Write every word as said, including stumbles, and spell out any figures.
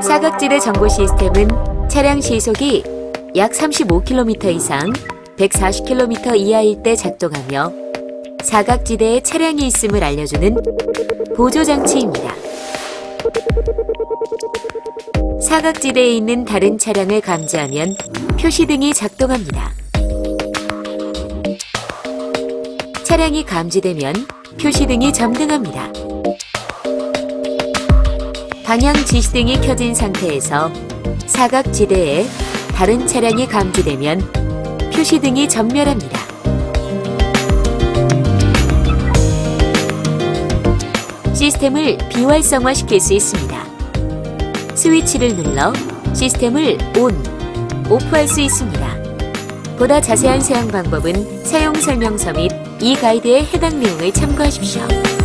사각지대 정보 시스템은 차량 시속이 약 삼십오 킬로미터 이상, 백사십 킬로미터 이하일 때 작동하며 사각지대에 차량이 있음을 알려주는 보조장치입니다. 사각지대에 있는 다른 차량을 감지하면 표시등이 작동합니다. 차량이 감지되면 표시등이 점등합니다. 방향 지시등이 켜진 상태에서 사각지대에 다른 차량이 감지되면 표시등이 점멸합니다. 시스템을 비활성화시킬 수 있습니다. 스위치를 눌러 시스템을 ON, OFF할 수 있습니다. 보다 자세한 사용 방법은 사용 설명서 및 이 가이드의 해당 내용을 참고하십시오.